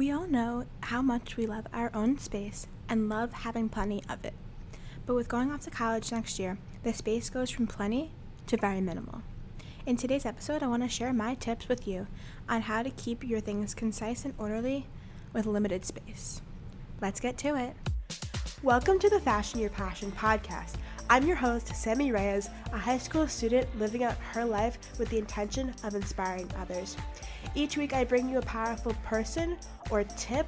We all know how much we love our own space and love having plenty of it. But with going off to college next year, the space goes from plenty to very minimal. In today's episode, I want to share my tips with you on how to keep your things concise and orderly with limited space. Let's get to it. Welcome to the Fashion Your Passion podcast. I'm your host, Sammi Reyes, a high school student living out her life with the intention of inspiring others. Each week, I bring you a powerful person or tip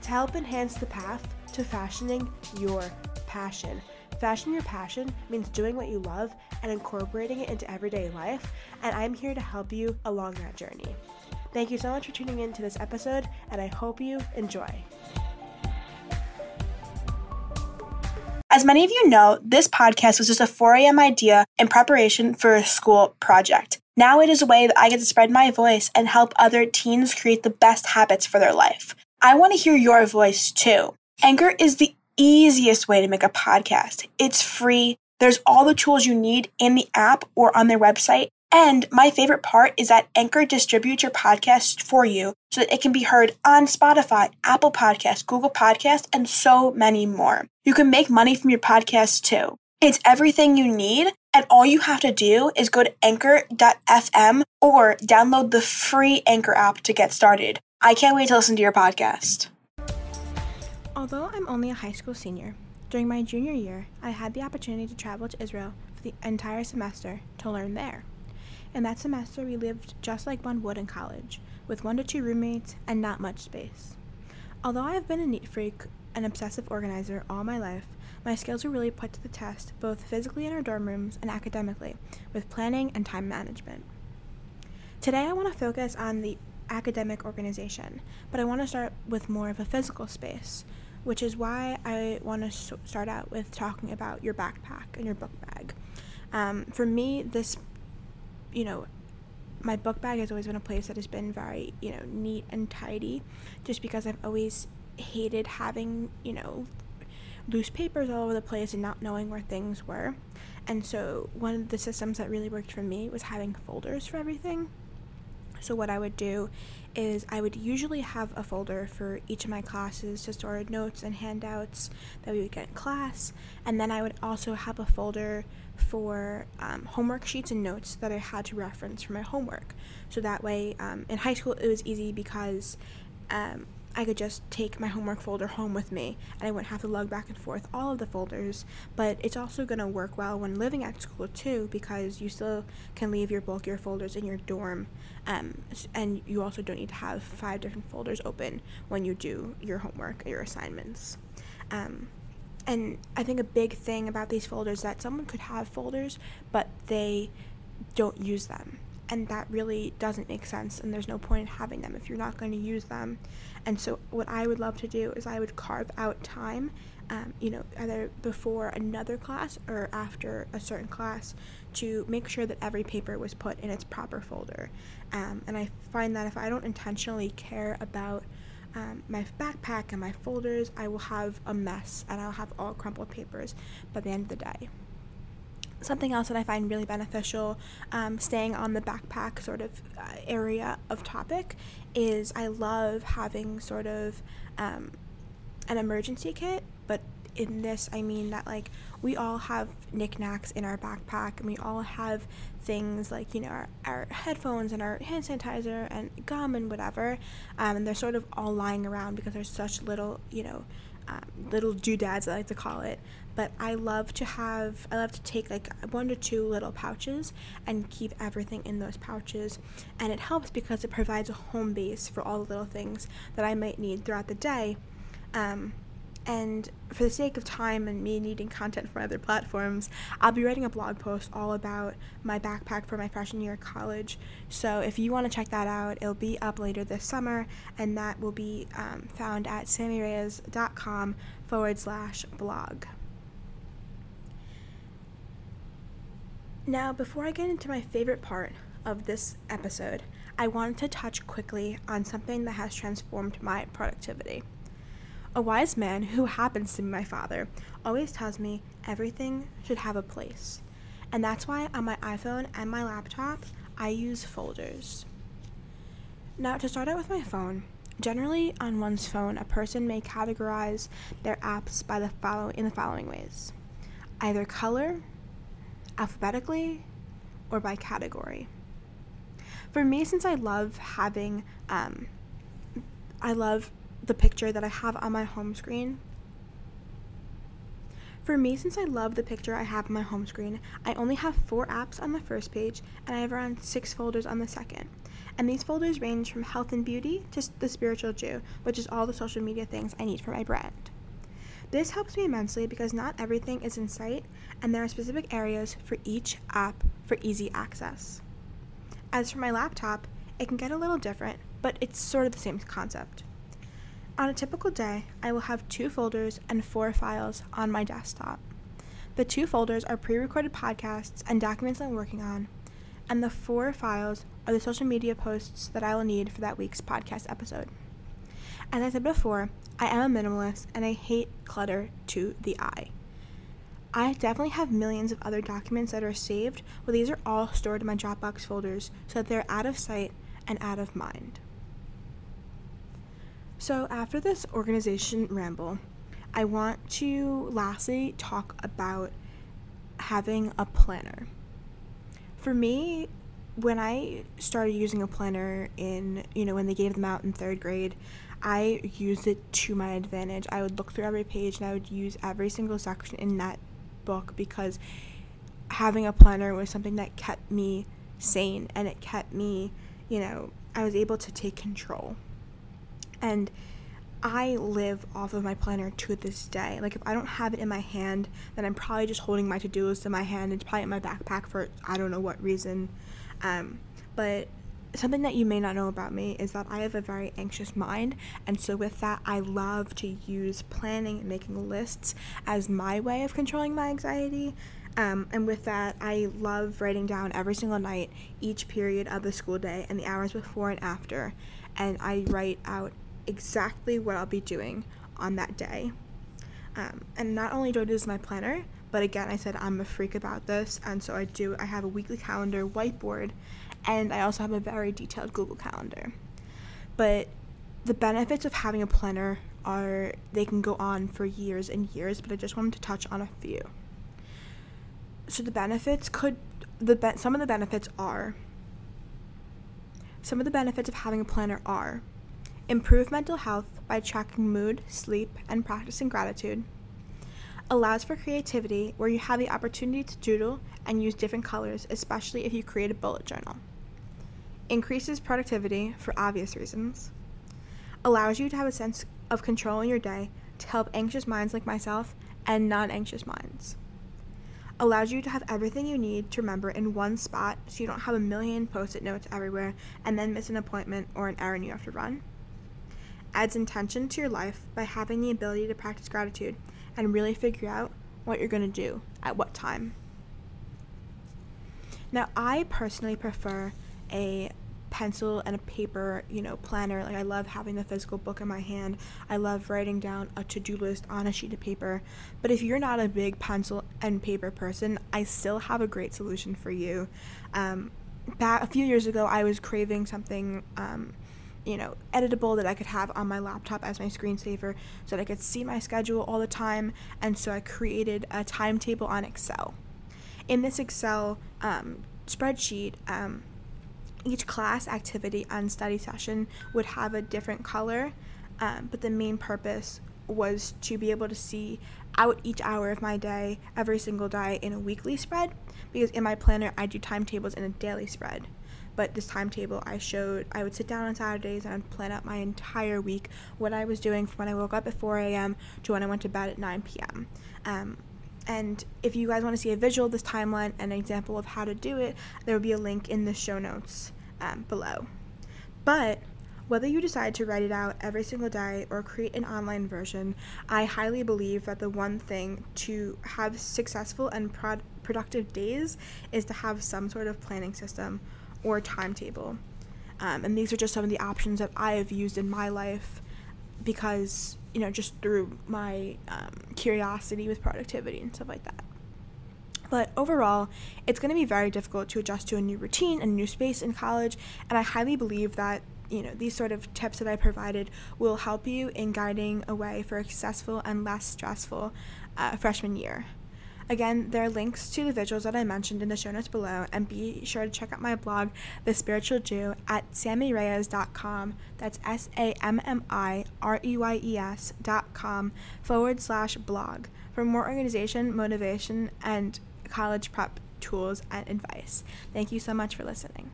to help enhance the path to fashioning your passion. Fashion your passion means doing what you love and incorporating it into everyday life, and I'm here to help you along that journey. Thank you so much for tuning in to this episode, and I hope you enjoy. As many of you know, this podcast was just a 4 a.m. idea in preparation for a school project. Now it is a way that I get to spread my voice and help other teens create the best habits for their life. I want to hear your voice too. Anchor is the easiest way to make a podcast. It's free. There's all the tools you need in the app or on their website. And my favorite part is that Anchor distributes your podcast for you so that it can be heard on Spotify, Apple Podcasts, Google Podcasts, and so many more. You can make money from your podcast too. It's everything you need, and all you have to do is go to anchor.fm or download the free Anchor app to get started. I can't wait to listen to your podcast. Although I'm only a high school senior, during my junior year, I had the opportunity to travel to Israel for the entire semester to learn there. In that semester, we lived just like one would in college, with 1 to 2 roommates and not much space. Although I have been a neat freak and obsessive organizer all my life, my skills were really put to the test both physically in our dorm rooms and academically, with planning and time management. Today, I want to focus on the academic organization, but I want to start with more of a physical space, which is why I want to start out with talking about your backpack and your book bag. For me, my book bag has always been a place that has been very, neat and tidy, just because I've always hated having, loose papers all over the place and not knowing where things were. And so one of the systems that really worked for me was having folders for everything. So what I would do is I would usually have a folder for each of my classes to store notes and handouts that we would get in class, and then I would also have a folder for homework sheets and notes that I had to reference for my homework. So that way, in high school, it was easy because I could just take my homework folder home with me and I wouldn't have to lug back and forth all of the folders. But it's also going to work well when living at school too, because you still can leave your bulkier folders in your dorm, and you also don't need to have 5 different folders open when you do your homework or your assignments. And I think a big thing about these folders is that someone could have folders but they don't use them. And that really doesn't make sense, and there's no point in having them if you're not going to use them. And so what I would love to do is I would carve out time, either before another class or after a certain class, to make sure that every paper was put in its proper folder. And I find that if I don't intentionally care about my backpack and my folders, I will have a mess and I'll have all crumpled papers by the end of the day. Something else that I find really beneficial, staying on the backpack sort of area of topic, is I love having sort of an emergency kit. But in this, I mean that, like, we all have knickknacks in our backpack, and we all have things like, our headphones and our hand sanitizer and gum and whatever, and they're sort of all lying around because there's such little, little doodads, I like to call it. But I love to take like 1 to 2 little pouches and keep everything in those pouches. And it helps because it provides a home base for all the little things that I might need throughout the day. And for the sake of time and me needing content from other platforms, I'll be writing a blog post all about my backpack for my freshman year of college. So if you want to check that out, it'll be up later this summer, and that will be found at sammyreyes.com/blog. Now, before I get into my favorite part of this episode, I wanted to touch quickly on something that has transformed my productivity. A wise man, who happens to be my father, always tells me everything should have a place. And that's why on my iPhone and my laptop, I use folders. Now, to start out with my phone, Generally, on one's phone, a person may categorize their apps by the following ways: either color, alphabetically, or by category. For me, since I love having, I love the picture that I have on my home screen. I only have 4 apps on the first page, and I have around 6 folders on the second. And these folders range from health and beauty to The Spiritual Jew, which is all the social media things I need for my brand. This helps me immensely because not everything is in sight, and there are specific areas for each app for easy access. As for my laptop, it can get a little different, but it's sort of the same concept. On a typical day, I will have 2 folders and 4 files on my desktop. The 2 folders are pre-recorded podcasts and documents I'm working on, and the 4 files are the social media posts that I will need for that week's podcast episode. As I said before, I am a minimalist, and I hate clutter to the eye. I definitely have millions of other documents that are saved, but these are all stored in my Dropbox folders so that they're out of sight and out of mind. So after this organization ramble, I want to lastly talk about having a planner. For me, when I started using a planner when they gave them out in 3rd grade, I used it to my advantage. I would look through every page, and I would use every single section in that book, because having a planner was something that kept me sane, and it kept me, I was able to take control. And I live off of my planner to this day. Like, if I don't have it in my hand, then I'm probably just holding my to-do list in my hand. It's probably in my backpack for I don't know what reason. But something that you may not know about me is that I have a very anxious mind, and so with that, I love to use planning and making lists as my way of controlling my anxiety. And with that, I love writing down every single night each period of the school day and the hours before and after, and I write out exactly what I'll be doing on that day. And not only do I do this in my planner, but again, I said I'm a freak about this, and so I have a weekly calendar whiteboard, and I also have a very detailed Google calendar. But the benefits of having a planner are, they can go on for years and years, but I just wanted to touch on a few. So some of the benefits of having a planner are: improve mental health by tracking mood, sleep, and practicing gratitude. Allows for creativity, where you have the opportunity to doodle and use different colors, especially if you create a bullet journal. Increases productivity for obvious reasons. Allows you to have a sense of control in your day to help anxious minds like myself and non-anxious minds. Allows you to have everything you need to remember in one spot, so you don't have a million post-it notes everywhere and then miss an appointment or an errand you have to run. Adds intention to your life by having the ability to practice gratitude and really figure out what you're going to do at what time. Now, I personally prefer a pencil and a paper, planner. Like, I love having the physical book in my hand. I love writing down a to-do list on a sheet of paper. But if you're not a big pencil and paper person, I still have a great solution for you. A few years ago, I was craving something editable that I could have on my laptop as my screensaver, so that I could see my schedule all the time, and so I created a timetable on Excel. In this Excel spreadsheet, each class activity and study session would have a different color, but the main purpose was to be able to see out each hour of my day, every single day, in a weekly spread, because in my planner I do timetables in a daily spread. But this timetable I would sit down on Saturdays and I'd plan out my entire week, what I was doing from when I woke up at 4 a.m. to when I went to bed at 9 p.m. And if you guys want to see a visual of this timeline and an example of how to do it, there will be a link in the show notes below. But whether you decide to write it out every single day or create an online version, I highly believe that the one thing to have successful and productive days is to have some sort of planning system or timetable. And these are just some of the options that I have used in my life, because just through my curiosity with productivity and stuff like that. But overall, it's going to be very difficult to adjust to a new routine and new space in college, and I highly believe that you know, these sort of tips that I provided will help you in guiding a way for a successful and less stressful freshman year. Again, there are links to the visuals that I mentioned in the show notes below, and be sure to check out my blog, The Spiritual Jew, at sammireyes.com. That's SAMMIREYES.com /blog for more organization, motivation, and college prep tools and advice. Thank you so much for listening.